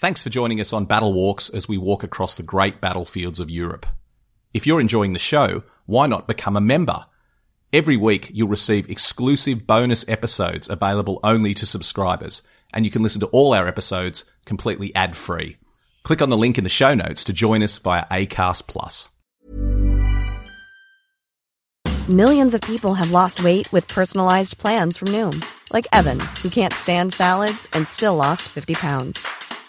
Thanks for joining us on Battle Walks as we walk across the great battlefields of Europe. If you're enjoying the show, why not become a member? Every week, you'll receive exclusive bonus episodes available only to subscribers, and you can listen to all our episodes completely ad-free. Click on the link in the show notes to join us via Acast Plus. Millions of people have lost weight with personalized plans from Noom, like Evan, who can't stand salads and still lost 50 pounds.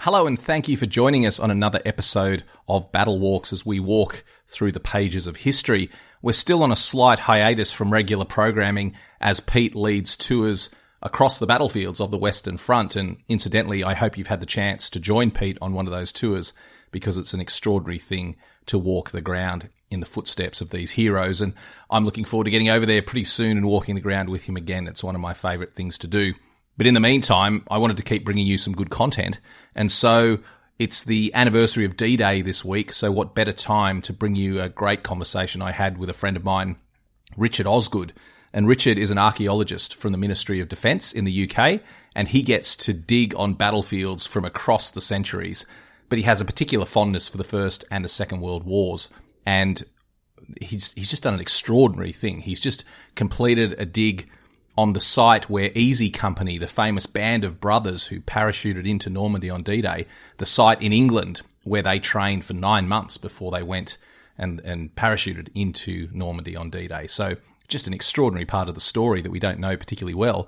Hello and thank you for joining us on another episode of Battle Walks as we walk through the pages of history. We're still on a slight hiatus from regular programming as Pete leads tours across the battlefields of the Western Front. And incidentally, I hope you've had the chance to join Pete on one of those tours because it's an extraordinary thing to walk the ground in the footsteps of these heroes. And I'm looking forward to getting over there pretty soon and walking the ground with him again. It's one of my favourite things to do. But in the meantime, I wanted to keep bringing you some good content. And so it's the anniversary of D-Day this week, so what better time to bring you a great conversation I had with a friend of mine, Richard Osgood. And Richard is an archaeologist from the Ministry of Defence in the UK, and he gets to dig on battlefields from across the centuries. But he has a particular fondness for the First and the Second World Wars, and he's just done an extraordinary thing. He's just completed a dig on the site where Easy Company, the famous Band of Brothers who parachuted into Normandy on D-Day, the site in England where they trained for 9 months before they went and parachuted into Normandy on D-Day. So just an extraordinary part of the story that we don't know particularly well.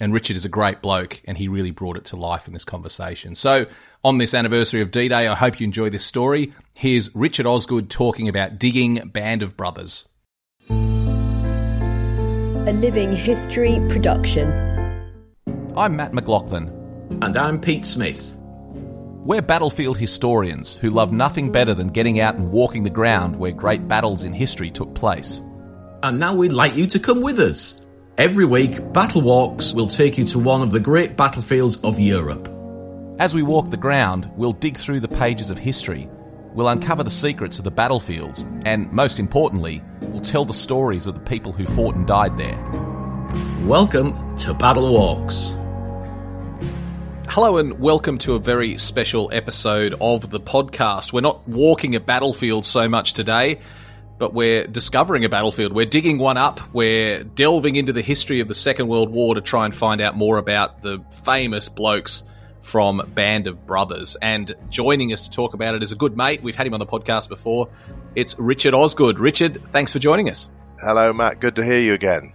And Richard is a great bloke, and he really brought it to life in this conversation. So on this anniversary of D-Day, I hope you enjoy this story. Here's Richard Osgood talking about digging Band of Brothers. A Living History production. I'm Matt McLaughlin. And I'm Pete Smith. We're battlefield historians who love nothing better than getting out and walking the ground where great battles in history took place. And now we'd like you to come with us. Every week, Battle Walks will take you to one of the great battlefields of Europe. As we walk the ground, we'll dig through the pages of history. We'll uncover the secrets of the battlefields and, most importantly, we'll tell the stories of the people who fought and died there. Welcome to Battle Walks. Hello and welcome to a very special episode of the podcast. We're not walking a battlefield so much today, but we're discovering a battlefield. We're digging one up. We're delving into the history of the Second World War to try and find out more about the famous blokes from Band of Brothers. And joining us to talk about it is a good mate. We've had him on the podcast before. It's Richard Osgood. Richard, thanks for joining us. Hello, Matt. Good to hear you again.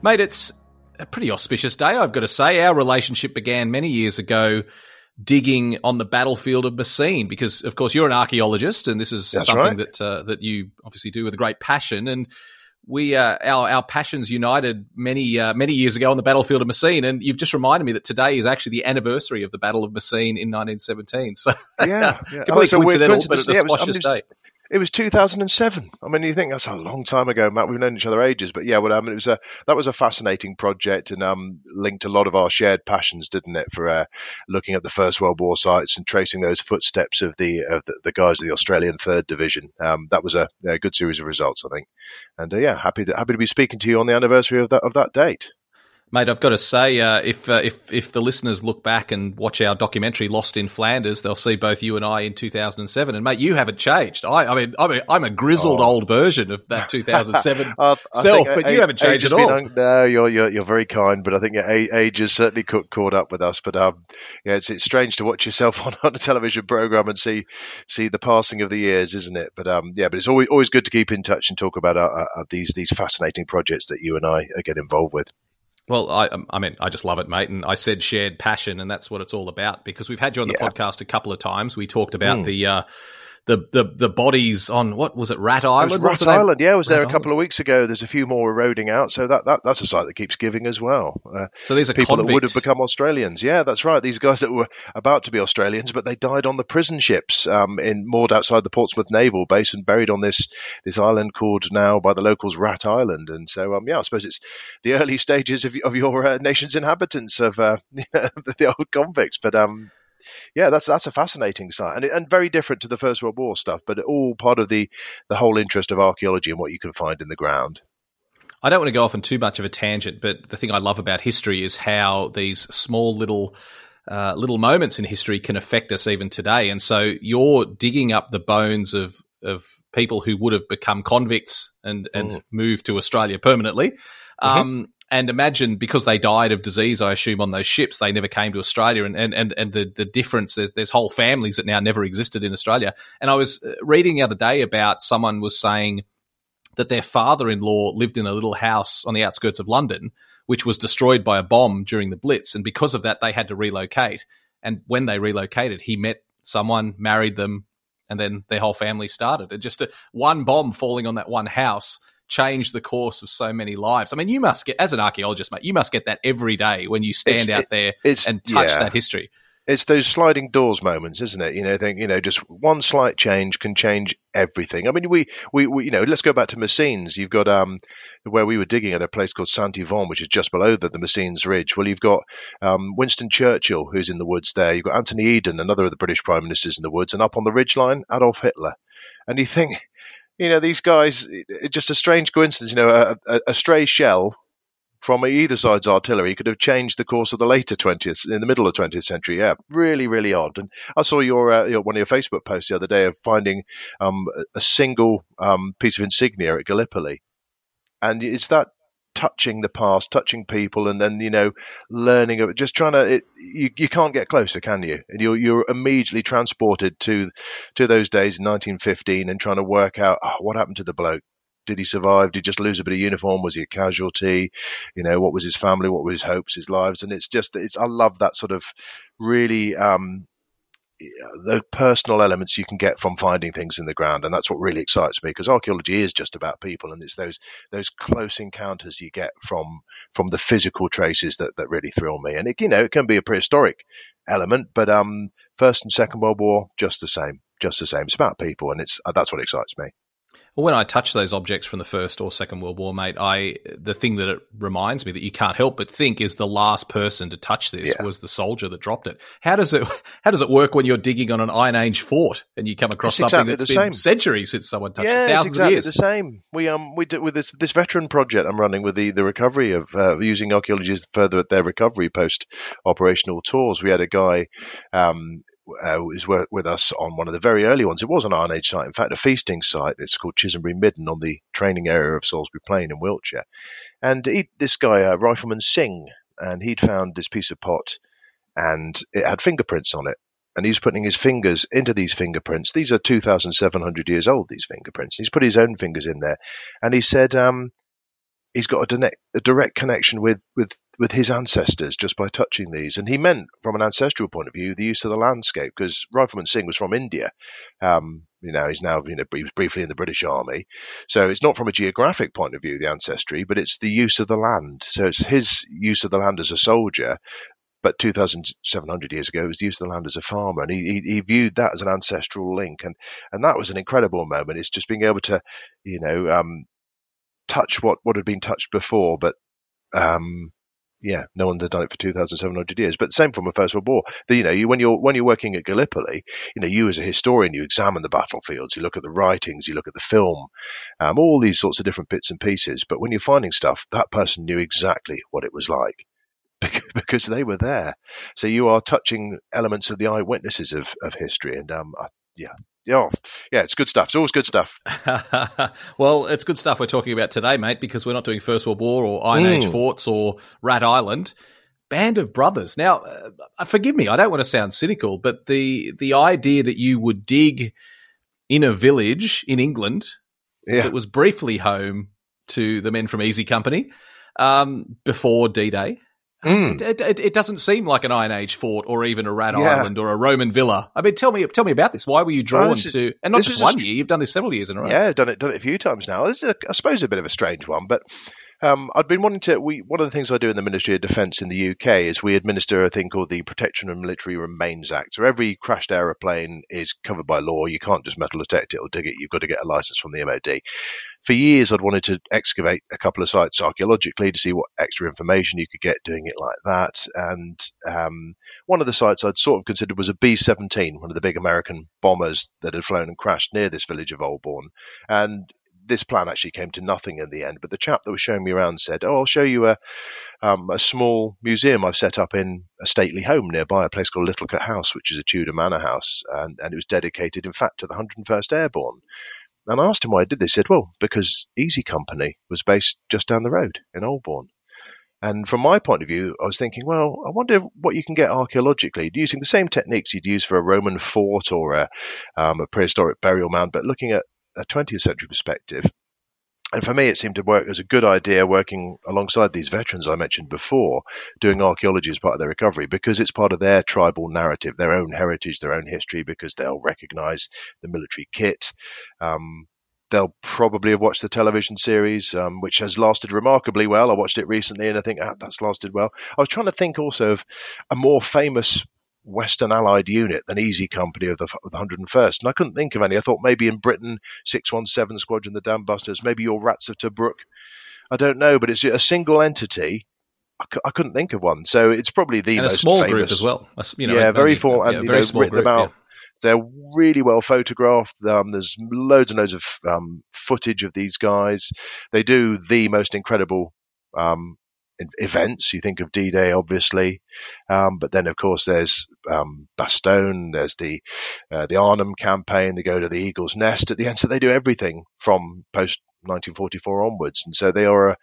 Mate, it's a pretty auspicious day, I've got to say. Our relationship began many years ago digging on the battlefield of Messines because, of course, you're an archaeologist and this is that you obviously do with a great passion. And we our passions united many years ago on the battlefield of Messines, and you've just reminded me that today is actually the anniversary of the Battle of Messines in 1917. So yeah. Completely coincidental, but it's a auspicious day. It was 2007. I mean, you think that's a long time ago, Matt. We've known each other ages, but yeah. Well, I mean, that was a fascinating project and linked a lot of our shared passions, didn't it? For looking at the First World War sites and tracing those footsteps of the guys of the Australian Third Division. That was a good series of results, I think. And happy to be speaking to you on the anniversary of that date. Mate, I've got to say, if the listeners look back and watch our documentary "Lost in Flanders," they'll see both you and I in 2007. And mate, you haven't changed. I'm a grizzled old version of that 2007 self, but you haven't changed at all. No, you're very kind, but I think age has certainly caught up with us. But yeah, it's strange to watch yourself on a television program and see the passing of the years, isn't it? But yeah, but it's always good to keep in touch and talk about these fascinating projects that you and I get involved with. Well, I mean, I just love it, mate. And I said shared passion, and that's what it's all about. Because we've had you on the podcast a couple of times. We talked about the bodies on, what was it, Rat Island? It was Rat Island, yeah. I was there a couple of weeks ago. There's a few more eroding out, so that's a site that keeps giving as well. So these are people that would have become Australians. Yeah, that's right. These guys that were about to be Australians, but they died on the prison ships moored outside the Portsmouth Naval Base and buried on this island called now by the locals Rat Island. And so, yeah, I suppose it's the early stages of your nation's inhabitants of the old convicts, but... yeah, that's a fascinating site and very different to the First World War stuff, but all part of the whole interest of archaeology and what you can find in the ground. I don't want to go off on too much of a tangent, but the thing I love about history is how these small little moments in history can affect us even today. And so you're digging up the bones of people who would have become convicts and moved to Australia permanently. And imagine, because they died of disease, I assume, on those ships, they never came to Australia. And the difference, there's whole families that now never existed in Australia. And I was reading the other day about someone was saying that their father-in-law lived in a little house on the outskirts of London, which was destroyed by a bomb during the Blitz. And because of that, they had to relocate. And when they relocated, he met someone, married them, and then their whole family started. And just one bomb falling on that one house change the course of so many lives. I mean, you must get, as an archaeologist, mate, you must get that every day when you stand out there and touch that history. It's those sliding doors moments, isn't it? You know, just one slight change can change everything. I mean, we let's go back to Messines. You've got where we were digging at a place called Saint-Yvon, which is just below the Messines Ridge. Well, you've got Winston Churchill, who's in the woods there. You've got Anthony Eden, another of the British prime ministers, in the woods, and up on the ridgeline, Adolf Hitler. And you think, you know, these guys, it's just a strange coincidence. You know, a stray shell from either side's artillery could have changed the course of the later 20th, in the middle of 20th century. Yeah, really, really odd. And I saw one of your Facebook posts the other day of finding a single piece of insignia at Gallipoli. And it's that touching the past, touching people, and then, you know, learning of it, just trying to, you can't get closer, can you? And you're immediately transported to those days in 1915 and trying to work out what happened to the bloke. Did he survive? Did he just lose a bit of uniform? Was he a casualty? You know, what was his family? What were his hopes, his lives? And I love that sort of really, the personal elements you can get from finding things in the ground, and that's what really excites me, because archaeology is just about people, and it's those close encounters you get from the physical traces that really thrill me. And it can be a prehistoric element, but First and Second World War, just the same. It's about people, and that's what excites me. Well, when I touch those objects from the First or Second World War, mate, the thing that it reminds me that you can't help but think is the last person to touch this was the soldier that dropped it. How does it work when you're digging on an Iron Age fort and you come across something that's been centuries since someone touched it? Thousands of years. It's exactly the same. We do with this veteran project I'm running with the recovery of using archaeologists further at their recovery post operational tours. We had a guy was with us on one of the very early ones. It was an Iron Age site, in fact, a feasting site. It's called Chisenbury Midden, on the training area of Salisbury Plain in Wiltshire. And this guy, Rifleman Singh, and he'd found this piece of pot, and it had fingerprints on it. And he's putting his fingers into these fingerprints. These are 2,700 years old, these fingerprints. He's put his own fingers in there. And he said he's got a direct connection with his ancestors just by touching these. And he meant, from an ancestral point of view, the use of the landscape, because Rifleman Singh was from India. He's now, briefly in the British Army. So it's not from a geographic point of view, the ancestry, but it's the use of the land. So it's his use of the land as a soldier, but 2,700 years ago, it was the use of the land as a farmer. And he viewed that as an ancestral link. And that was an incredible moment. It's just being able to, touch what had been touched before, but yeah, no one's done it for 2,700 years. But the same from the First World War. When you're working at Gallipoli, you as a historian, you examine the battlefields, you look at the writings, you look at the film, all these sorts of different bits and pieces. But when you're finding stuff, that person knew exactly what it was like because they were there. So you are touching elements of the eyewitnesses of history. And yeah, it's good stuff. It's always good stuff. Well, it's good stuff we're talking about today, mate, because we're not doing First World War or Iron Age forts or Rat Island. Band of Brothers. Now, forgive me, I don't want to sound cynical, but the idea that you would dig in a village in England that was briefly home to the men from Easy Company before D-Day, It doesn't seem like an Iron Age fort or even a Rat Island or a Roman villa. I mean, tell me about this. Why were you drawn to – and not just one year. You've done this several years in a row. Yeah, I've done it a few times now. This is, I suppose, a bit of a strange one, but I'd been wanting to – one of the things I do in the Ministry of Defence in the UK is we administer a thing called the Protection of Military Remains Act. So every crashed aeroplane is covered by law. You can't just metal detect it or dig it. You've got to get a licence from the MOD. For years, I'd wanted to excavate a couple of sites archaeologically to see what extra information you could get doing it like that. And one of the sites I'd sort of considered was a B-17, one of the big American bombers that had flown and crashed near this village of Olborne. And this plan actually came to nothing in the end. But the chap that was showing me around said, I'll show you a small museum I've set up in a stately home nearby, a place called Littlecote House, which is a Tudor manor house. And it was dedicated, in fact, to the 101st Airborne. And I asked him why I did this. He said, well, because Easy Company was based just down the road in Olborne. And from my point of view, I was thinking, well, I wonder what you can get archaeologically using the same techniques you'd use for a Roman fort or a prehistoric burial mound, but looking at a 20th century perspective. And for me, it seemed to work as a good idea working alongside these veterans I mentioned before, doing archaeology as part of their recovery, because it's part of their tribal narrative, their own heritage, their own history, because they'll recognize the military kit. They'll probably have watched the television series, which has lasted remarkably well. I watched it recently and I think, that's lasted well. I was trying to think also of a more famous Western Allied unit, an Easy Company of the 101st. And I couldn't think of any. I thought maybe in Britain, 617 Squadron, the Dambusters, maybe your Rats of Tobruk. I don't know, but it's a single entity. I couldn't think of one. So it's probably the most famous. And a small group as well. Very small group. They're really well photographed. There's loads and loads of footage of these guys. They do the most incredible events. You think of D-Day, obviously, but then of course there's Bastogne, there's the Arnhem campaign. They go to the Eagle's Nest at the end, so they do everything from post 1944 onwards, and so they are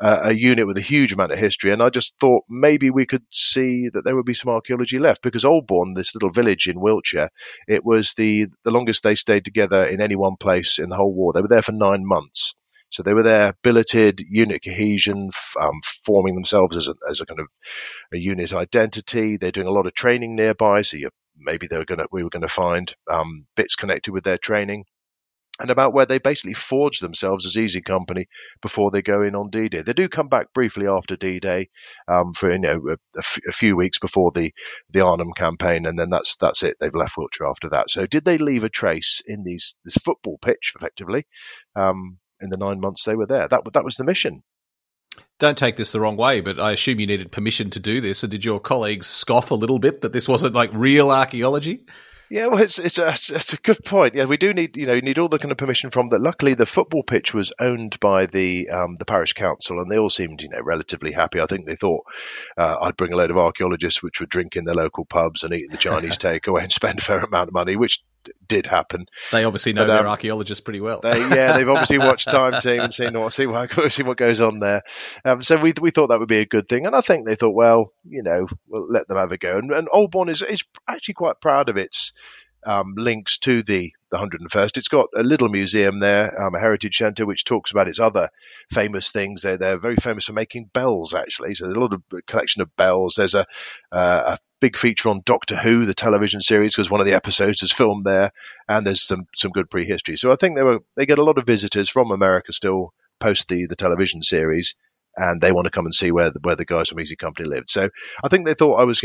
a unit with a huge amount of history. And I just thought maybe we could see that there would be some archaeology left, because Olborne, this little village in Wiltshire, it was the longest they stayed together in any one place in the whole war. They were there for 9 months. So they were there, billeted, unit cohesion, forming themselves as a kind of a unit identity. They're doing a lot of training nearby, so we were going to find bits connected with their training, and about where they basically forge themselves as Easy Company before they go in on D-Day. They do come back briefly after D-Day for a few weeks before the Arnhem campaign, and then that's it. They've left Wiltshire after that. So did they leave a trace in this football pitch, effectively? In the 9 months they were there. That was the mission. Don't take this the wrong way, but I assume you needed permission to do this. So did your colleagues scoff a little bit that this wasn't like real archaeology? Yeah, well, it's a good point. Yeah, we do need you need all the kind of permission from that. Luckily, the football pitch was owned by the parish council, and they all seemed relatively happy. I think they thought I'd bring a load of archaeologists, which would drink in their local pubs and eat the Chinese takeaway and spend a fair amount of money, which did happen. They obviously know their archaeologists pretty well. They've obviously watched Time Team and seen what goes on there. So we thought that would be a good thing, and I think they thought, we'll let them have a go. And Olborne is actually quite proud of its links to the 101st. It's got a little museum there, a heritage centre, which talks about its other famous things. They're very famous for making bells, actually. So there's a lot of collection of bells. There's a big feature on Doctor Who, the television series, because one of the episodes is filmed there, and there's some good prehistory. So I think they get a lot of visitors from America still post the television series, and they want to come and see where the guys from Easy Company lived. So I think they thought I was,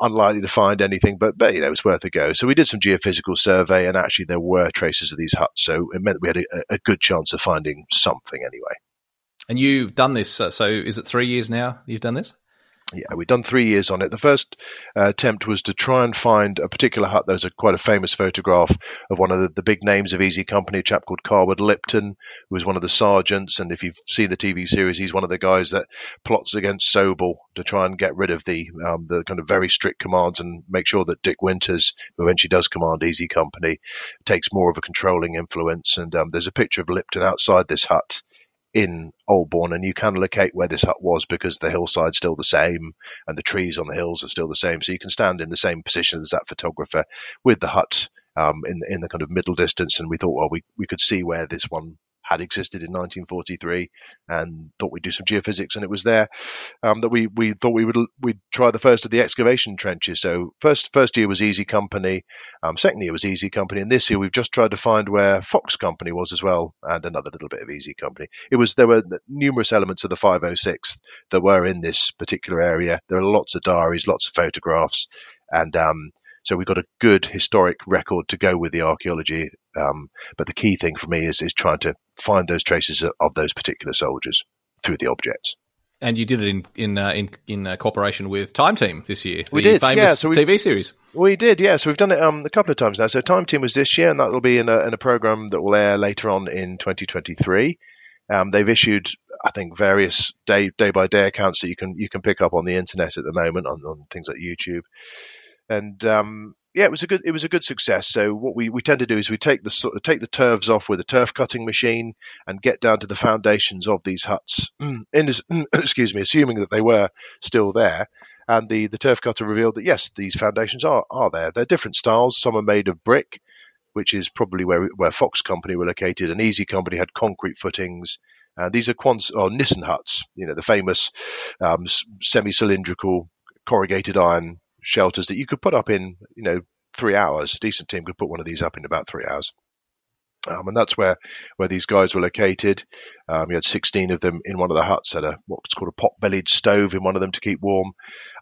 unlikely to find anything, but it's worth a go. So we did some geophysical survey, and actually there were traces of these huts. So it meant we had a good chance of finding something anyway. And you've done this, so is it 3 years now you've done this? Yeah, we've done 3 years on it. The first attempt was to try and find a particular hut. There's quite a famous photograph of one of the big names of Easy Company, a chap called Carwood Lipton, who was one of the sergeants. And if you've seen the TV series, he's one of the guys that plots against Sobel to try and get rid of the kind of very strict commands and make sure that Dick Winters, who eventually does command Easy Company, takes more of a controlling influence. And there's a picture of Lipton outside this hut in Oldbourne, and you can locate where this hut was because the hillside's still the same and the trees on the hills are still the same. So you can stand in the same position as that photographer with the hut in the kind of middle distance. And we thought, well, we could see where this one had existed in 1943 and thought we'd do some geophysics. And it was there that we thought we'd try the first of the excavation trenches. So first year was Easy Company, second year was Easy Company, and this year we've just tried to find where Fox Company was as well, and another little bit of Easy Company. There were numerous elements of the 506th that were in this particular area. There are lots of diaries, lots of photographs, and so we've got a good historic record to go with the archaeology. But the key thing for me is trying to find those traces of those particular soldiers through the objects. And you did it in cooperation with Time Team this year. We did, famous TV series. We did, yeah. So we've done it a couple of times now. So Time Team was this year, and that will be in a program that will air later on in 2023. They've issued, I think, various day-by-day accounts that you can pick up on the internet at the moment on things like YouTube. And it was a good success. So what we tend to do is we take the turfs off with a turf cutting machine and get down to the foundations of these huts. Assuming that they were still there, and the turf cutter revealed that yes, these foundations are there. They're different styles. Some are made of brick, which is probably where Fox Company were located, and Easy Company had concrete footings. These are Nissen huts. You know, the famous semi-cylindrical corrugated iron shelters that you could put up in 3 hours. A decent team could put one of these up in about 3 hours, and that's where these guys were located. You had 16 of them in one of the huts, had what's called a pot-bellied stove in one of them to keep warm.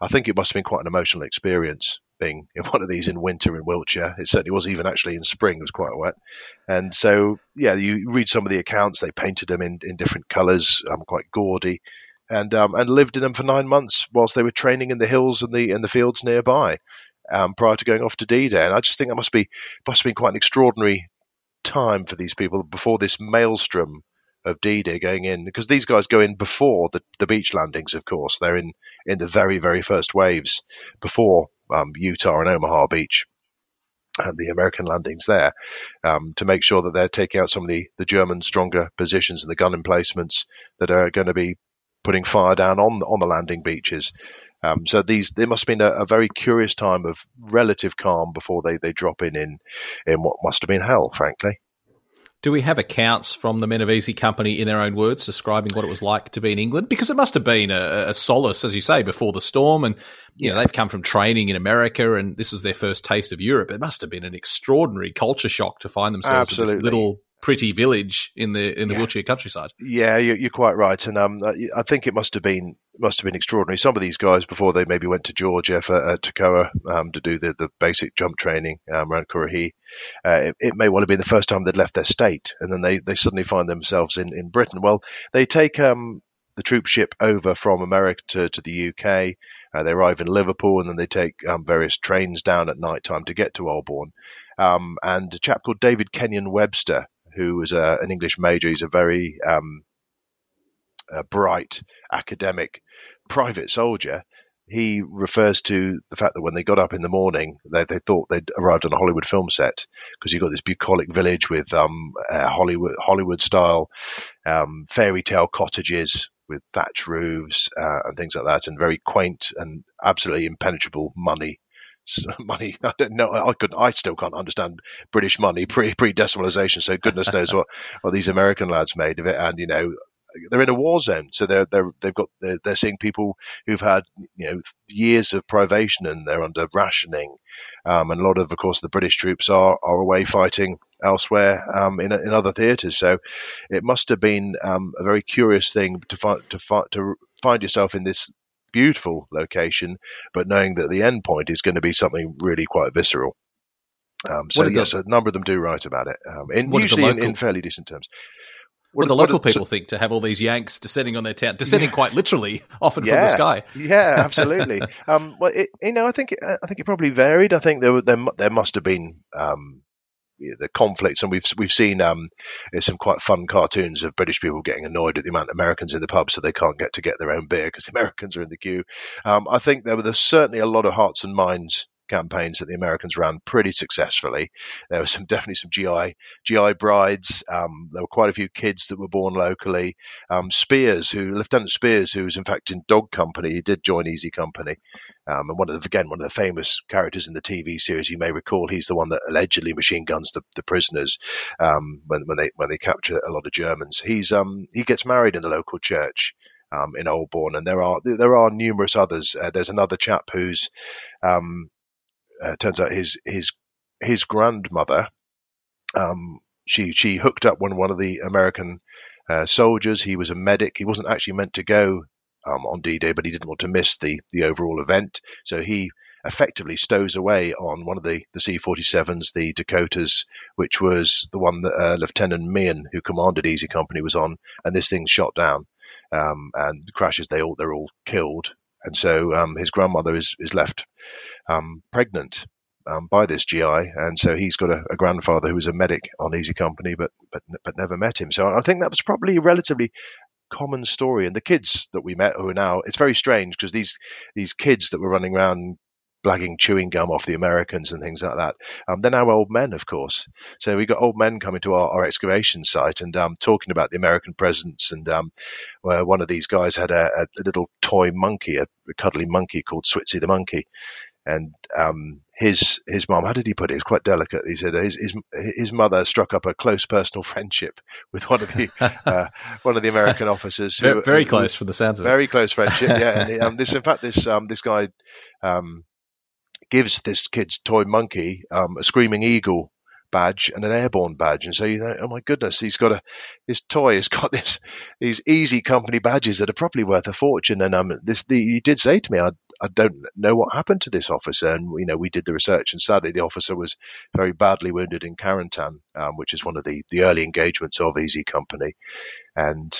I think it must have been quite an emotional experience being in one of these in winter in Wiltshire. It certainly was, even actually in spring it was quite wet. And so you read some of the accounts. They painted them in different colours, quite gaudy. And lived in them for 9 months whilst they were training in the hills and the fields nearby, prior to going off to D-Day. And I just think that must have been quite an extraordinary time for these people before this maelstrom of D-Day going in, because these guys go in before the beach landings. Of course, they're in the very very first waves before Utah and Omaha Beach and the American landings there, to make sure that they're taking out some of the German stronger positions and the gun emplacements that are going to be putting fire down on the landing beaches. So there must have been a very curious time of relative calm before they drop in what must have been hell, frankly. Do we have accounts from the men of Easy Company in their own words describing what it was like to be in England? Because it must have been a solace, as you say, before the storm. And they've come from training in America, and this is their first taste of Europe. It must have been an extraordinary culture shock to find themselves in this little pretty village in the Wiltshire countryside. Yeah, you're quite right, and I think it must have been extraordinary. Some of these guys, before they maybe went to Georgia for Toccoa to do the basic jump training around Currahee, it may well have been the first time they'd left their state, and then they suddenly find themselves in Britain. Well, they take the troop ship over from America to the UK. They arrive in Liverpool, and then they take various trains down at night time to get to Oldbourne. And a chap called David Kenyon Webster, who was an English major. He's a very bright, academic, private soldier. He refers to the fact that when they got up in the morning, they thought they'd arrived on a Hollywood film set, because you've got this bucolic village with Hollywood-style fairy tale cottages with thatch roofs and things like that, and very quaint and absolutely impenetrable money. I don't know. I still can't understand British money pre decimalisation. So goodness knows what these American lads made of it. And they're in a war zone, so they're seeing people who've had years of privation, and they're under rationing. And a lot of course, the British troops are away fighting elsewhere in other theatres. So it must have been a very curious thing to find yourself in this beautiful location, but knowing that the end point is going to be something really quite visceral. So yes, a number of them do write about it, in fairly decent terms. What do the local people think to have all these Yanks descending on their town, descending quite literally, often from the sky? Yeah, absolutely. Well, I think it probably varied. I think there must have been the conflicts, and we've seen some quite fun cartoons of British people getting annoyed at the amount of Americans in the pub, so they can't get to get their own beer because the Americans are in the queue. I think there's certainly a lot of hearts and minds campaigns that the Americans ran pretty successfully. There were definitely some GI brides. There were quite a few kids that were born locally. Lieutenant Spears, who was in fact in Dog Company, he did join Easy Company. And one of the famous characters in the TV series, you may recall, he's the one that allegedly machine guns the prisoners when they capture a lot of Germans. He gets married in the local church in Oldbourne, and there are numerous others. There's another chap who's turns out his grandmother, she hooked up one of the American soldiers. He was a medic. He wasn't actually meant to go on D-Day, but he didn't want to miss the overall event. So he effectively stows away on one of the C-47s, the Dakotas, which was the one that Lieutenant Meehan, who commanded Easy Company, was on. And this thing's shot down, and the crashes. They're all killed. And so his grandmother is left pregnant by this GI, and so he's got a grandfather who was a medic on Easy Company, but never met him. So I think that was probably a relatively common story. And the kids that we met who are now, it's very strange because these kids that were running around blagging chewing gum off the Americans and things like that, they're now old men, of course. So we got old men coming to our excavation site and talking about the American presence. And where one of these guys had a little toy monkey, a cuddly monkey called Switzy the monkey. And his mum, how did he put it? It was quite delicate. He said his mother struck up a close personal friendship with one of the American officers. Very close, from the sounds of it. Very close friendship. Yeah. And this guy gives this kid's toy monkey a Screaming Eagle badge and an airborne badge, and so you know, oh my goodness, these Easy Company badges that are probably worth a fortune. And he did say to me, I don't know what happened to this officer, and you know, we did the research, and sadly the officer was very badly wounded in Carentan, which is one of the early engagements of Easy Company, and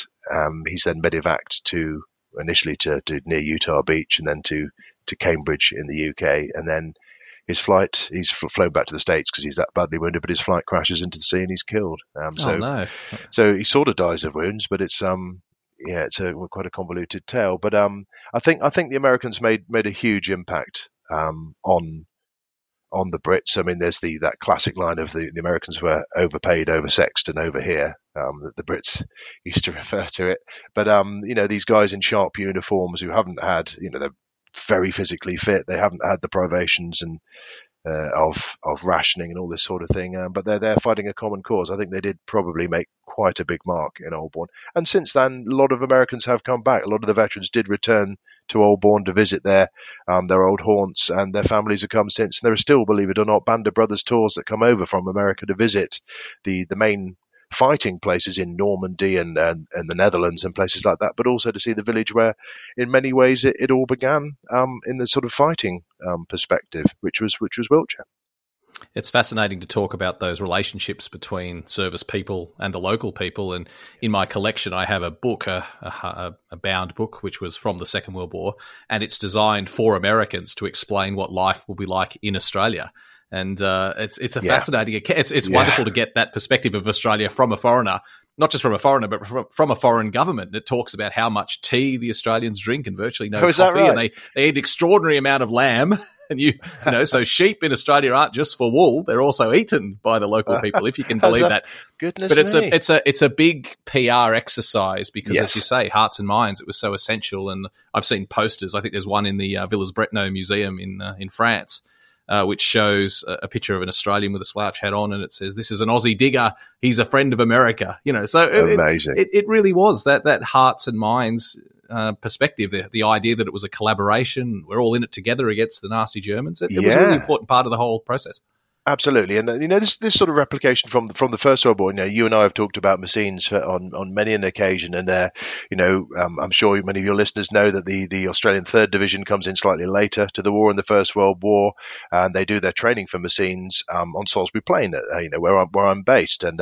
he's then medevaced initially to near Utah Beach, and then to Cambridge in the UK, and then his flight, he's flown back to the States because he's that badly wounded, but his flight crashes into the sea and he's killed. So he sort of dies of wounds, but it's it's quite a convoluted tale. But I think the Americans made a huge impact on the Brits. I mean, there's that classic line of the Americans were overpaid, oversexed, and over here, that the Brits used to refer to it. But these guys in sharp uniforms who haven't had, they're very physically fit. They haven't had the privations and of rationing and all this sort of thing, but they're there fighting a common cause. I think they did probably make quite a big mark in Oldbourne. And since then, a lot of Americans have come back. A lot of the veterans did return to Oldbourne to visit their old haunts, and their families have come since. And there are still, believe it or not, Band of Brothers tours that come over from America to visit the main fighting places in Normandy and the Netherlands and places like that, but also to see the village where in many ways it all began in the sort of fighting perspective, which was Wiltshire. It's fascinating to talk about those relationships between service people and the local people. And in my collection, I have a book, a bound book, which was from the Second World War, and it's designed for Americans to explain what life will be like in Australia. And it's fascinating. It's wonderful to get that perspective of Australia from a foreigner, not just from a foreigner, but from a foreign government that talks about how much tea the Australians drink and virtually no coffee, right? And they eat an extraordinary amount of lamb. And so sheep in Australia aren't just for wool; they're also eaten by the local people, if you can believe that. Goodness me! But it's a big PR exercise because, as you say, hearts and minds. It was so essential, and I've seen posters. I think there's one in the Villers Bretonneux Museum in France, which shows a picture of an Australian with a slouch hat on, and it says, "This is an Aussie digger. He's a friend of America." So amazing. It really was that hearts and minds perspective. The idea that it was a collaboration. We're all in it together against the nasty Germans. It was a really important part of the whole process. Absolutely, and this sort of replication from the First World War. You and I have talked about Messines on many an occasion, and I'm sure many of your listeners know that the Australian Third Division comes in slightly later to the war in the First World War, and they do their training for Messines on Salisbury Plain, where I'm based, and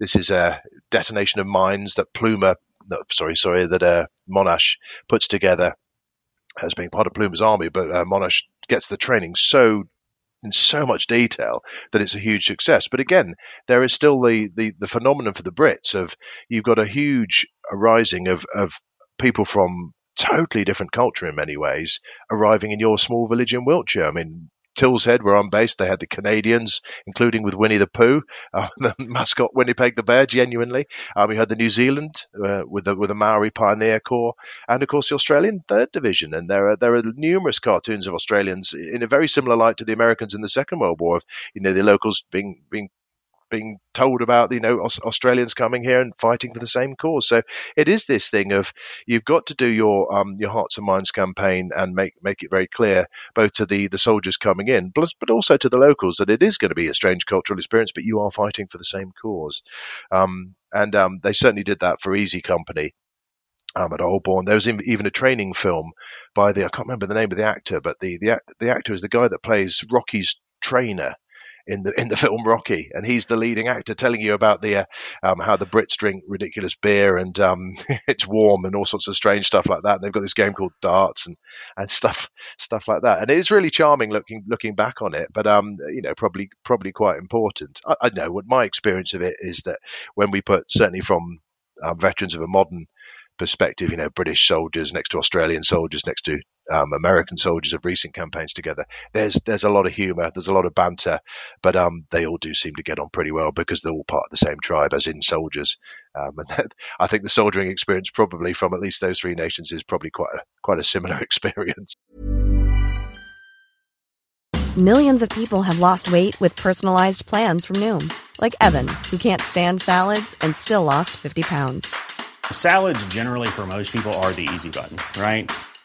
This is a detonation of mines that Monash puts together as being part of Plumer's army, but Monash gets the training in so much detail that it's a huge success. But again, there is still the phenomenon for the Brits of you've got a huge arising of people from totally different culture in many ways arriving in your small village in Wiltshire. I mean, Tills Head, where I'm based, they had the Canadians, including with Winnie the Pooh, the mascot Winnipeg the Bear, genuinely. You had the New Zealand with the Maori Pioneer Corps, and of course the Australian Third Division. And there are numerous cartoons of Australians in a very similar light to the Americans in the Second World War, of the locals being told about Australians coming here and fighting for the same cause. So it is this thing of you've got to do your Hearts and Minds campaign and make it very clear both to the soldiers coming in, but also to the locals that it is going to be a strange cultural experience, but you are fighting for the same cause. And they certainly did that for Easy Company at Holborn. There was even a training film by I can't remember the name of the actor, but the actor is the guy that plays Rocky's trainer in the film Rocky, and he's the leading actor telling you about the how the Brits drink ridiculous beer and it's warm and all sorts of strange stuff like that, and they've got this game called darts and stuff like that, and it's really charming looking back on it, but probably quite important. I know what my experience of it is that when we put, certainly from veterans of a modern perspective, British soldiers next to Australian soldiers next to American soldiers of recent campaigns together, there's a lot of humor, there's a lot of banter, but they all do seem to get on pretty well because they're all part of the same tribe, as in soldiers, I think the soldiering experience probably from at least those three nations is probably quite a similar experience. Millions of people have lost weight with personalized plans from Noom, like Evan, who can't stand salads and still lost 50 pounds. Salads generally for most people are the easy button, right?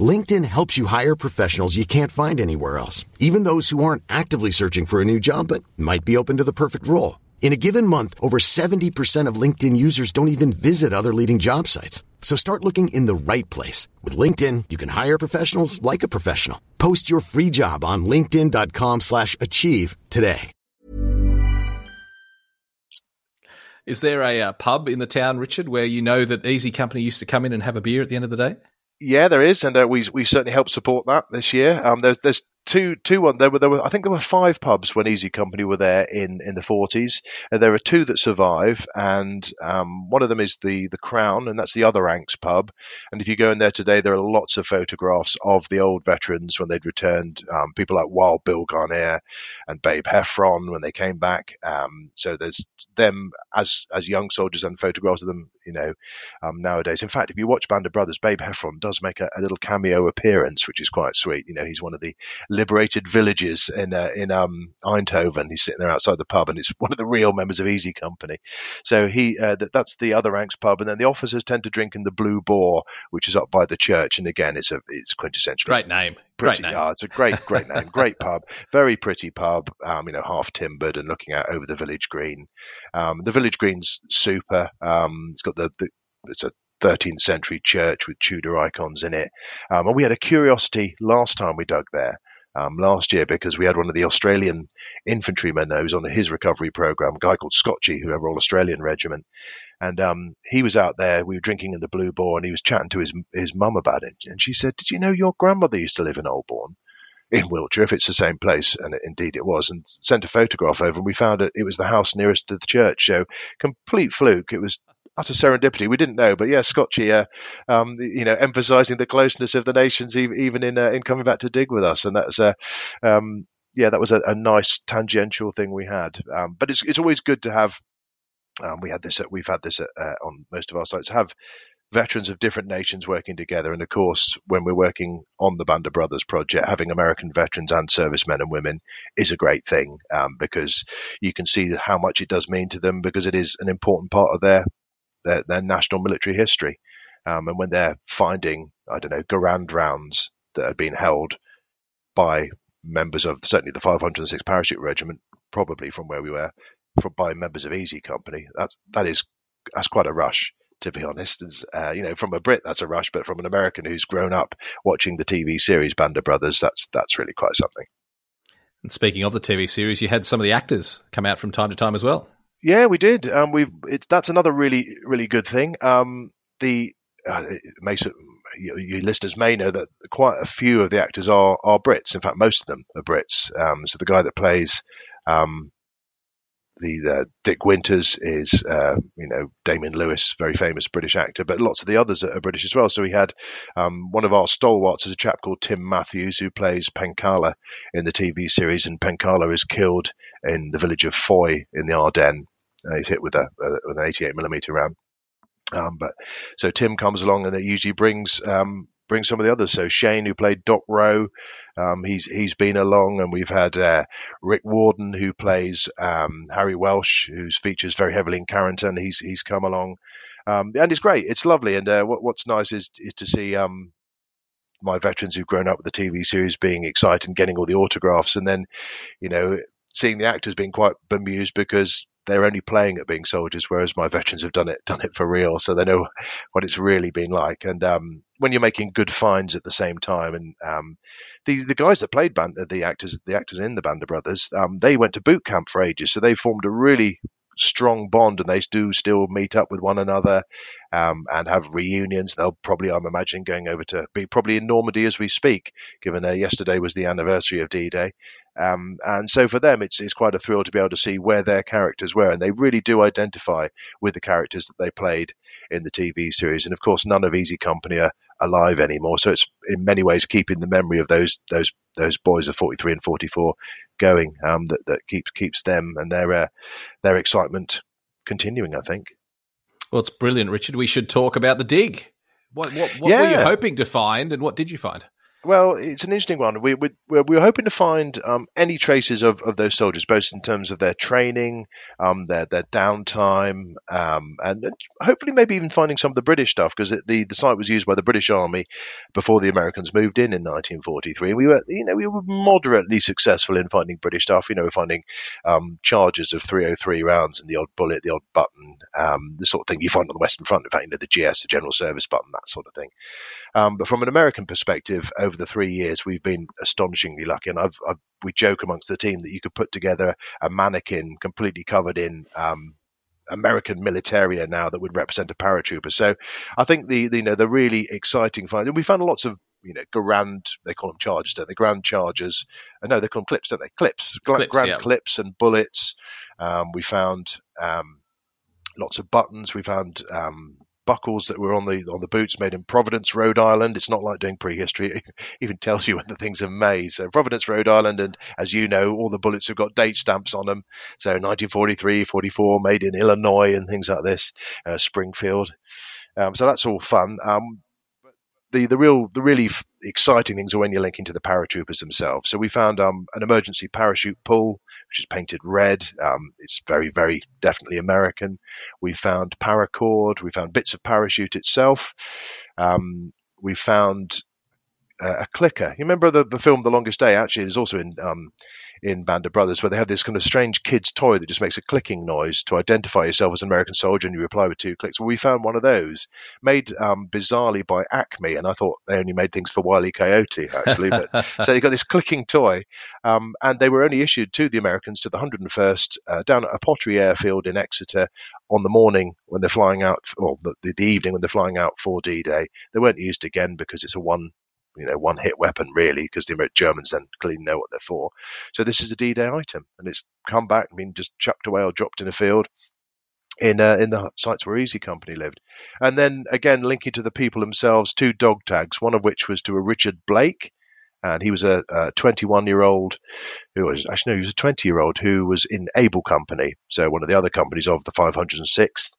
LinkedIn helps you hire professionals you can't find anywhere else, even those who aren't actively searching for a new job but might be open to the perfect role. In a given month, over 70% of LinkedIn users don't even visit other leading job sites. So start looking in the right place. With LinkedIn, you can hire professionals like a professional. Post your free job on linkedin.com/achieve today. Is there a pub in the town, Richard, where that Easy Company used to come in and have a beer at the end of the day? Yeah, there is, and we certainly helped support that this year. There's two one. There were 5 pubs when Easy Company were there in the 40s. There are 2 that survive, and one of them is the Crown, and that's the Other Ranks pub. And if you go in there today, there are lots of photographs of the old veterans when they'd returned, people like Wild Bill Garnier and Babe Heffron when they came back. So there's them as young soldiers and photographs of them nowadays. In fact, if you watch Band of Brothers, Babe Heffron does make a little cameo appearance, which is quite sweet. He's one of the liberated villages in Eindhoven. He's sitting there outside the pub, and it's one of the real members of Easy Company. So that's the Other Ranks pub, and then the officers tend to drink in the Blue Boar, which is up by the church. And again, it's quintessentially great name. It's a great name, great pub, very pretty pub. Half timbered and looking out over the village green. The village green's super. It's got it's a 13th century church with Tudor icons in it, and we had a curiosity last time we dug there. Last year, because we had one of the Australian infantrymen who was on his recovery program, a guy called Scotchy, who had all Australian regiment, and he was out there. We were drinking in the Blue Boar, and he was chatting to his mum about it, and she said, "Did you know your grandmother used to live in Holborn, in Wiltshire, if it's the same place?" And indeed it was, and sent a photograph over, and we found it was the house nearest to the church. So complete fluke. It was utter serendipity. We didn't know, but yeah, Scotchy, emphasising the closeness of the nations, even in coming back to dig with us, and that's that was a nice tangential thing we had. But it's always good to have. We've had this on most of our sites. Have veterans of different nations working together, and of course, when we're working on the Band of Brothers project, having American veterans and servicemen and women is a great thing, because you can see how much it does mean to them, because it is an important part of their their national military history. And when they're finding, I don't know, Garand rounds that had been held by members of certainly the 506th Parachute Regiment, probably from where we were, by members of Easy Company, that's quite a rush, to be honest. From a Brit, that's a rush, but from an American who's grown up watching the TV series Band of Brothers, that's really quite something. And speaking of the TV series, you had some of the actors come out from time to time as well. Yeah, we did. That's another really, really good thing. Your listeners may know that quite a few of the actors are Brits. In fact, most of them are Brits. So the guy that plays Dick Winters is, Damien Lewis, very famous British actor, but lots of the others are British as well. So we had one of our stalwarts is a chap called Tim Matthews, who plays Penkala in the TV series, and Penkala is killed in the village of Foy in the Ardennes. He's hit with an 88mm round. So Tim comes along and it usually brings some of the others. So Shane, who played Doc Rowe, he's been along, and we've had Rick Warden, who plays Harry Welsh, who's features very heavily in Carrington. He's come along, and it's great. It's lovely. And what's nice is to see my veterans who've grown up with the TV series being excited and getting all the autographs, and then seeing the actors being quite bemused because they're only playing at being soldiers, whereas my veterans have done it for real, so they know what it's really been like. And when you're making good finds at the same time, and the guys that played the actors in the Band of Brothers, they went to boot camp for ages, so they formed a really strong bond, and they do still meet up with one another and have reunions. They'll probably, I'm imagining, going over to be probably in Normandy as we speak, given yesterday was the anniversary of D-Day. And so for them, it's quite a thrill to be able to see where their characters were, and they really do identify with the characters that they played in the TV series. And of course, none of Easy Company are alive anymore, so it's in many ways keeping the memory of those boys of 43 and 44 going, that keeps them and their excitement continuing, I think. Well, it's brilliant, Richard. We should talk about the dig. What were you hoping to find, and what did you find? Well, it's an interesting one. We were hoping to find any traces of those soldiers, both in terms of their training, their downtime, and hopefully maybe even finding some of the British stuff, because the site was used by the British Army before the Americans moved in 1943. And we were moderately successful in finding British stuff. We're finding charges of 303 rounds and the odd bullet, the odd button, the sort of thing you find on the Western Front. In fact, the GS, the General Service button, that sort of thing. But from an American perspective, over the 3 years, we've been astonishingly lucky, and we joke amongst the team that you could put together a mannequin completely covered in American militaria now that would represent a paratrooper. So I think the really exciting find, and we found lots of Garand, they call them charges, don't they? Grand charges. No, they call them clips, don't they? Clips, Grand clips and bullets. We found lots of buttons. We found buckles that were on the boots made in Providence, Rhode Island. It's not like doing prehistory. It even tells you when the things are made. So Providence, Rhode Island, and as you know, all the bullets have got date stamps on them. So 1943, 44, made in Illinois and things like this, Springfield. So that's all fun. The really exciting things are when you're linking to the paratroopers themselves. So we found an emergency parachute pull, which is painted red. It's very, very definitely American. We found paracord. We found bits of parachute itself. We found a clicker. You remember the film The Longest Day? Actually, it was also in Band of Brothers, where they have this kind of strange kid's toy that just makes a clicking noise to identify yourself as an American soldier, and you reply with two clicks. Well, we found one of those made bizarrely by Acme, and I thought they only made things for Wile E. Coyote, actually. But so they got this clicking toy, and they were only issued to the Americans, to the 101st, down at a pottery airfield in Exeter on the morning when they're flying out, or the evening when they're flying out for D-Day. They weren't used again because it's a one-hit weapon, really, because the Germans then clearly know what they're for. So this is a D-Day item, and it's come back and been just chucked away or dropped in a field in the sites where Easy Company lived. And then, again, linking to the people themselves, two dog tags, one of which was to a Richard Blake, and he was a 21-year-old he was a 20-year-old who was in Able Company, so one of the other companies of the 506th,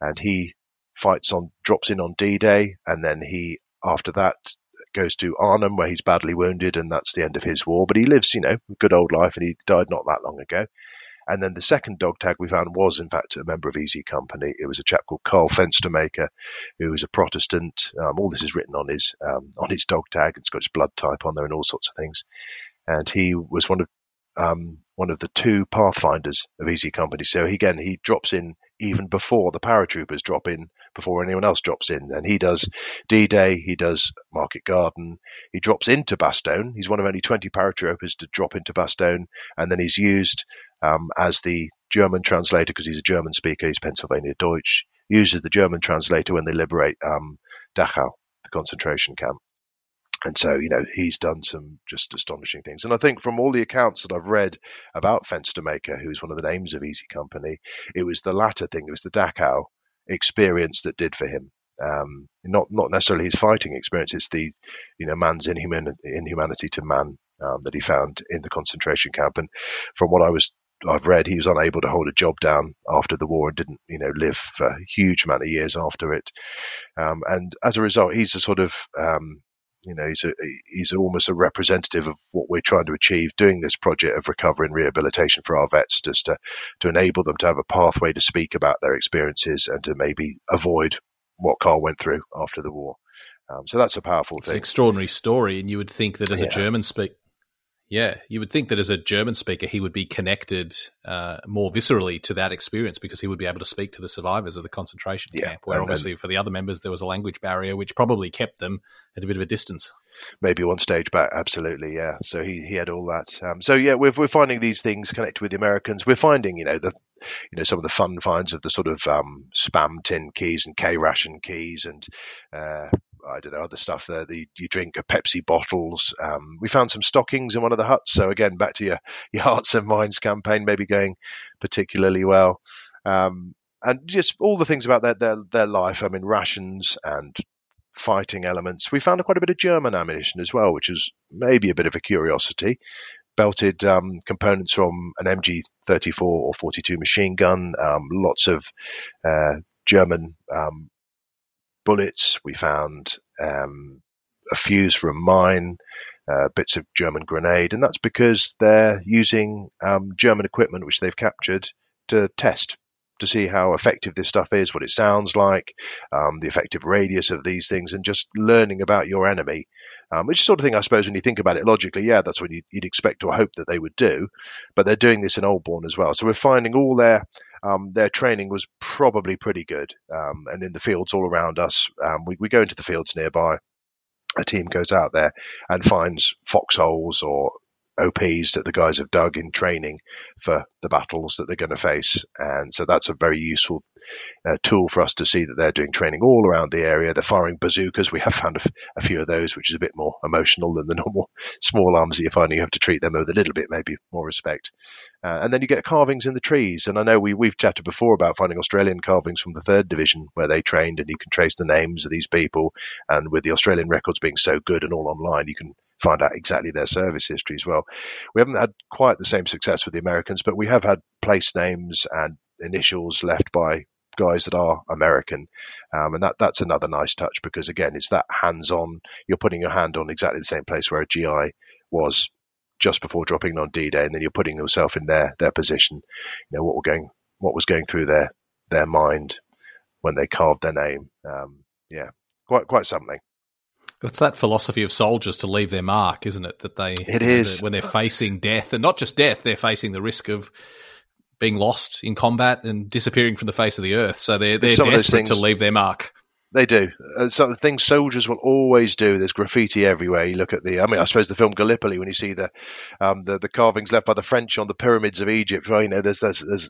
and he drops in on D-Day, and then he, after that, goes to Arnhem, where he's badly wounded, and that's the end of his war. But he lives, a good old life, and he died not that long ago. And then the second dog tag we found was, in fact, a member of Easy Company. It was a chap called Carl Fenstermaker, who was a Protestant. All this is written on his dog tag. It's got his blood type on there and all sorts of things. And he was one of the two pathfinders of Easy Company. So he drops in even before the paratroopers drop in, before anyone else drops in. And he does D-Day, he does Market Garden, he drops into Bastogne. He's one of only 20 paratroopers to drop into Bastogne. And then he's used as the German translator, because he's a German speaker, he's Pennsylvania Deutsch, uses the German translator when they liberate Dachau, the concentration camp. And so, he's done some just astonishing things. And I think from all the accounts that I've read about Fenstermaker, who's one of the names of Easy Company, it was the latter thing. It was the Dachau experience that did for him. Not necessarily his fighting experience. It's the, man's inhumanity to man that he found in the concentration camp. And from what I've read, he was unable to hold a job down after the war and didn't, live for a huge amount of years after it. And as a result, he's a sort of... he's almost a representative of what we're trying to achieve doing this project of recovery and rehabilitation for our vets, just to enable them to have a pathway to speak about their experiences and to maybe avoid what Carl went through after the war. So that's a powerful thing. It's an extraordinary story, and you would think that as a German speaker, he would be connected more viscerally to that experience, because he would be able to speak to the survivors of the concentration camp, where obviously for the other members there was a language barrier which probably kept them at a bit of a distance. Maybe one stage back, absolutely, yeah. So he had all that. We're finding these things connected with the Americans. We're finding, some of the fun finds of the sort of spam tin keys and K-ration keys and... I don't know, other stuff there. You drink Pepsi bottles. We found some stockings in one of the huts. So again, back to your Hearts and Minds campaign, maybe going particularly well. And just all the things about their life. I mean, rations and fighting elements. We found quite a bit of German ammunition as well, which is maybe a bit of a curiosity. Belted components from an MG-34 or 42 machine gun. Lots of German bullets. We found a fuse from a mine, bits of German grenade, and that's because they're using German equipment which they've captured to test, to see how effective this stuff is, what it sounds like, the effective radius of these things, and just learning about your enemy, which is the sort of thing, I suppose, when you think about it logically, that's what you'd expect or hope that they would do, but they're doing this in Oldbourne as well. So we're finding all their training was probably pretty good. And in the fields all around us, we go into the fields nearby. A team goes out there and finds foxholes or OPs that the guys have dug in training for the battles that they're going to face. And so that's a very useful tool for us to see that they're doing training all around the area. They're firing bazookas. We have found a few of those, which is a bit more emotional than the normal small arms that you find. You have to treat them with a little bit, maybe more respect. And then you get carvings in the trees. And I know we've chatted before about finding Australian carvings from the 3rd Division where they trained, and you can trace the names of these people. And with the Australian records being so good and all online, you can find out exactly their service history as well. We haven't had quite the same success with the Americans, but we have had place names and initials left by guys that are American. And that's another nice touch, because again, it's that hands-on. You're putting your hand on exactly the same place where a GI was just before dropping on D-Day, and then you're putting yourself in their position. What was going through their mind when they carved their name. Quite something. It's that philosophy of soldiers to leave their mark, isn't it? When they're facing death, and not just death, they're facing the risk of being lost in combat and disappearing from the face of the earth. So they're desperate to leave their mark. They do. So the things soldiers will always do. There's graffiti everywhere. You look at I suppose the film Gallipoli, when you see the carvings left by the French on the pyramids of Egypt, right? There's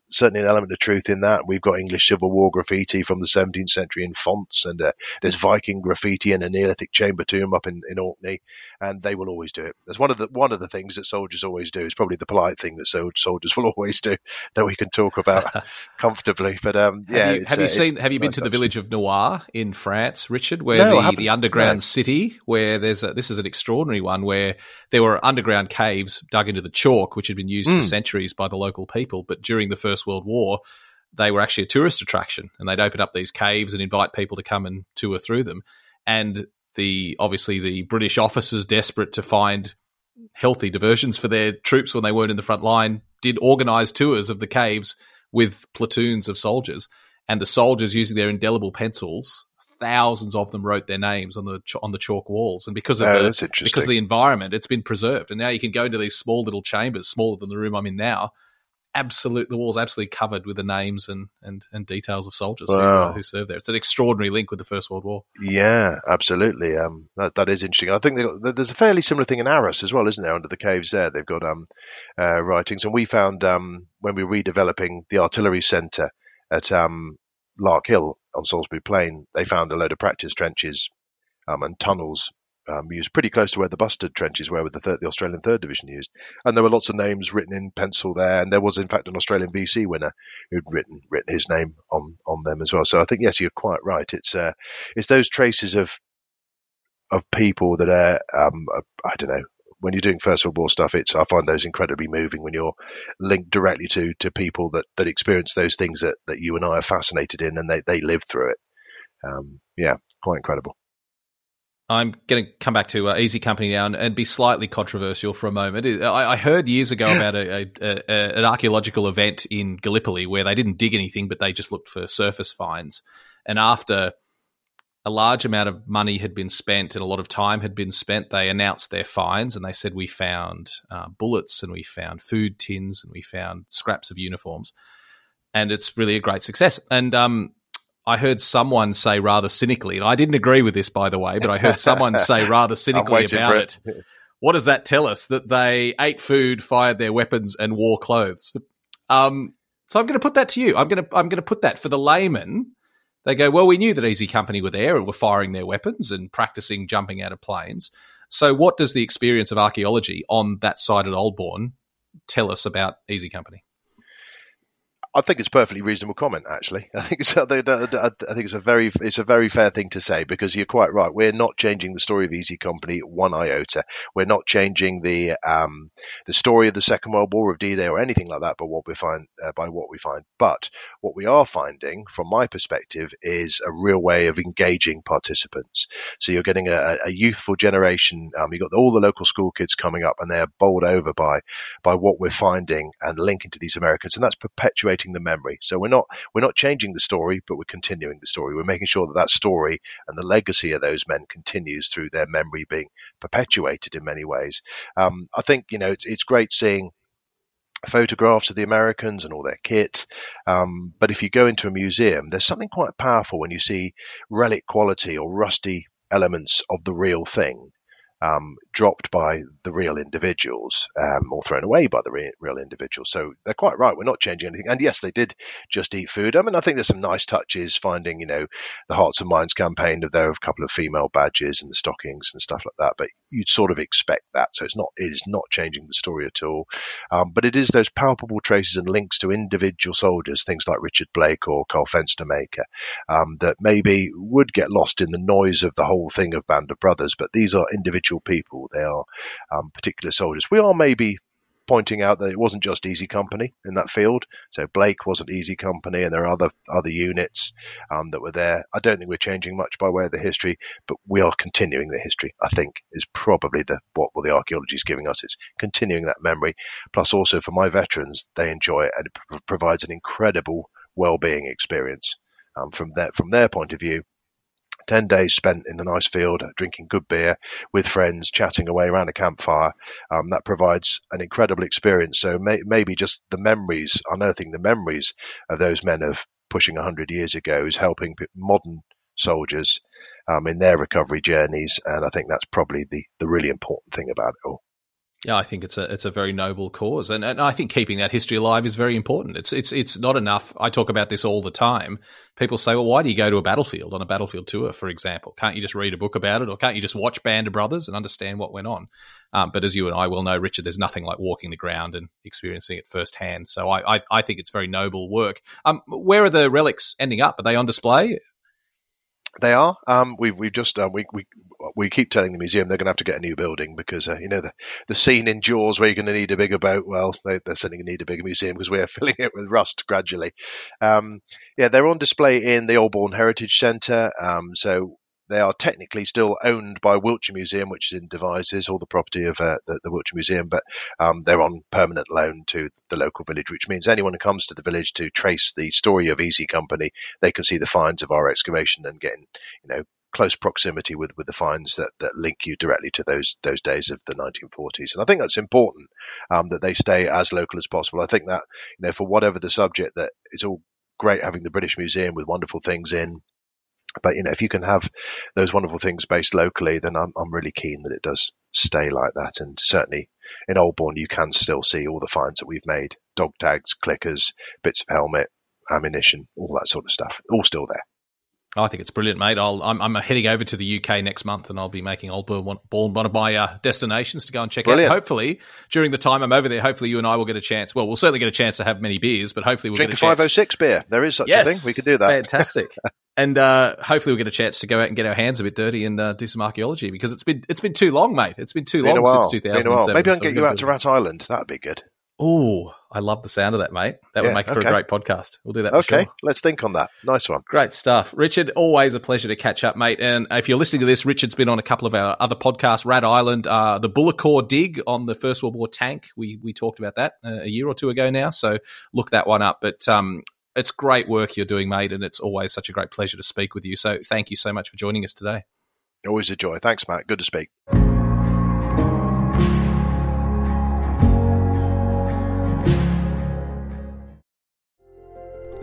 certainly an element of truth in that. We've got English Civil War graffiti from the 17th century in fonts, and there's Viking graffiti in a Neolithic chamber tomb up in Orkney, and they will always do it. That's one of the things that soldiers always do. It's probably the polite thing that soldiers will always do that we can talk about comfortably. But have you been to the village of Noir in France, Richard, where the underground city, where this is an extraordinary one, where there were underground caves dug into the chalk, which had been used for centuries by the local people. But during the First World War, they were actually a tourist attraction, and they'd open up these caves and invite people to come and tour through them. And obviously the British officers, desperate to find healthy diversions for their troops when they weren't in the front line, did organised tours of the caves with platoons of soldiers, and the soldiers, using their indelible pencils, thousands of them wrote their names on the chalk walls. And because of the environment, it's been preserved. And now you can go into these small little chambers, smaller than the room I'm in now. The wall's absolutely covered with the names and details of soldiers who served there. It's an extraordinary link with the First World War. Yeah, absolutely. That is interesting. I think there's a fairly similar thing in Arras as well, isn't there? Under the caves there, they've got writings. And we found when we were redeveloping the artillery centre at Lark Hill on Salisbury Plain, they found a load of practice trenches and tunnels used pretty close to where the busted trenches were with the Australian 3rd Division used. And there were lots of names written in pencil there, and there was, in fact, an Australian BC winner who'd written his name on them as well. So I think, yes, you're quite right. It's those traces of people that are, I don't know, when you're doing First World War stuff, I find those incredibly moving when you're linked directly to people that experience those things that you and I are fascinated in, and they lived through it. Yeah, quite incredible. I'm going to come back to Easy Company now and be slightly controversial for a moment. I heard years ago about an archaeological event in Gallipoli where they didn't dig anything, but they just looked for surface finds. And after a large amount of money had been spent and a lot of time had been spent, they announced their finds, and they said, we found bullets, and we found food tins, and we found scraps of uniforms. And it's really a great success. And I heard someone say rather cynically, and I didn't agree with this, by the way, but I heard someone say rather cynically about it, what does that tell us? That they ate food, fired their weapons, and wore clothes. So I'm going to put that to you. I'm going to put that for the layman. They go, well, we knew that Easy Company were there and were firing their weapons and practicing jumping out of planes. So what does the experience of archaeology on that site at Oldbourne tell us about Easy Company? I think it's a perfectly reasonable comment, actually. I think it's a very fair thing to say, because you're quite right. We're not changing the story of Easy Company one iota. We're not changing the story of the Second World War, of D-Day, or anything like that. But what we find. But what we are finding, from my perspective, is a real way of engaging participants. So you're getting a youthful generation. You've got all the local school kids coming up, and they're bowled over by what we're finding and linking to these Americans, and that's perpetuating the memory. So we're not changing the story, but we're continuing the story. We're making sure that story and the legacy of those men continues through their memory being perpetuated in many ways. I think it's great seeing photographs of the Americans and all their kit, but if you go into a museum, there's something quite powerful when you see relic quality or rusty elements of the real thing dropped by the real individuals, or thrown away by the real individuals. So they're quite right. We're not changing anything. And yes, they did just eat food. I mean, I think there's some nice touches, finding, the Hearts and Minds campaign of there, of a couple of female badges and the stockings and stuff like that. But you'd sort of expect that. So it is not changing the story at all. But it is those palpable traces and links to individual soldiers, things like Richard Blake or Carl Fenstermaker, that maybe would get lost in the noise of the whole thing of Band of Brothers. But these are individual people. They are particular soldiers. We are maybe pointing out that it wasn't just Easy Company in that field. So Blake wasn't Easy Company, and there are other units that were there. I don't think we're changing much by way of the history, but we are continuing the history, I think, is probably what the archaeology is giving us. It's continuing that memory. Plus, also for my veterans, they enjoy it, and it provides an incredible well-being experience from their point of view. 10 days spent in a nice field, drinking good beer with friends, chatting away around a campfire. That provides an incredible experience. So maybe just the memories, unearthing the memories of those men of pushing 100 years ago, is helping modern soldiers in their recovery journeys. And I think that's probably the really important thing about it all. Yeah, I think it's a very noble cause, and I think keeping that history alive is very important. It's not enough. I talk about this all the time. People say, "Well, why do you go to a battlefield on a battlefield tour, for example? Can't you just read a book about it, or can't you just watch Band of Brothers and understand what went on?" But as you and I well know, Richard, there's nothing like walking the ground and experiencing it firsthand. So I think it's very noble work. Where are the relics ending up? Are they on display? They are. We've just we keep telling the museum they're going to have to get a new building, because the scene in Jaws where you're going to need a bigger boat. Well, they're certainly going to need a bigger museum, because we are filling it with rust gradually. They're on display in the Oldbourne Heritage Centre. So They are technically still owned by Wiltshire Museum, which is in Devizes, all the property of the Wiltshire Museum, but they're on permanent loan to the local village, which means anyone who comes to the village to trace the story of Easy Company, they can see the finds of our excavation and get in, close proximity with the finds that link you directly to those days of the 1940s. And I think that's important, that they stay as local as possible. I think that, for whatever the subject, that it's all great having the British Museum with wonderful things in. But, if you can have those wonderful things based locally, then I'm really keen that it does stay like that. And certainly in Oldbourne, you can still see all the finds that we've made, dog tags, clickers, bits of helmet, ammunition, all that sort of stuff, all still there. I think it's brilliant, mate. I'm heading over to the UK next month, and I'll be making Oldbourne one of my destinations to go and check brilliant. Out. Hopefully, during the time I'm over there, hopefully you and I will get a chance. Well, we'll certainly get a chance to have many beers, but hopefully we'll get a chance. 506 beer. There is such a thing. We could do that. Fantastic. And hopefully we'll get a chance to go out and get our hands a bit dirty and do some archaeology, because it's been too long, mate. It's been too long since 2007. Maybe I can get you out to Rat Island. That'd be good. Oh, I love the sound of that, mate. That would make it for a great podcast. We'll do that for sure. Okay, let's think on that. Nice one. Great stuff. Richard, always a pleasure to catch up, mate. And if you're listening to this, Richard's been on a couple of our other podcasts, Rat Island, the Bullecourt dig on the First World War tank. We talked about that a year or two ago now, so look that one up. But it's great work you're doing, mate, and it's always such a great pleasure to speak with you. So thank you so much for joining us today. Always a joy. Thanks, Matt. Good to speak.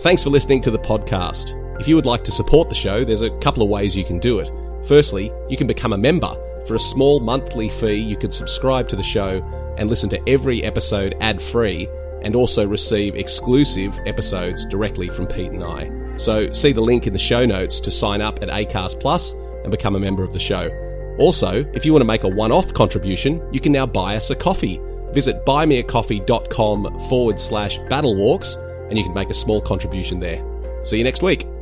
Thanks for listening to the podcast. If you would like to support the show, there's a couple of ways you can do it. Firstly, you can become a member. For a small monthly fee, you can subscribe to the show and listen to every episode ad-free, and also receive exclusive episodes directly from Pete and I. So see the link in the show notes to sign up at Acast Plus and become a member of the show. Also, if you want to make a one-off contribution, you can now buy us a coffee. Visit buymeacoffee.com/battlewalks, and you can make a small contribution there. See you next week.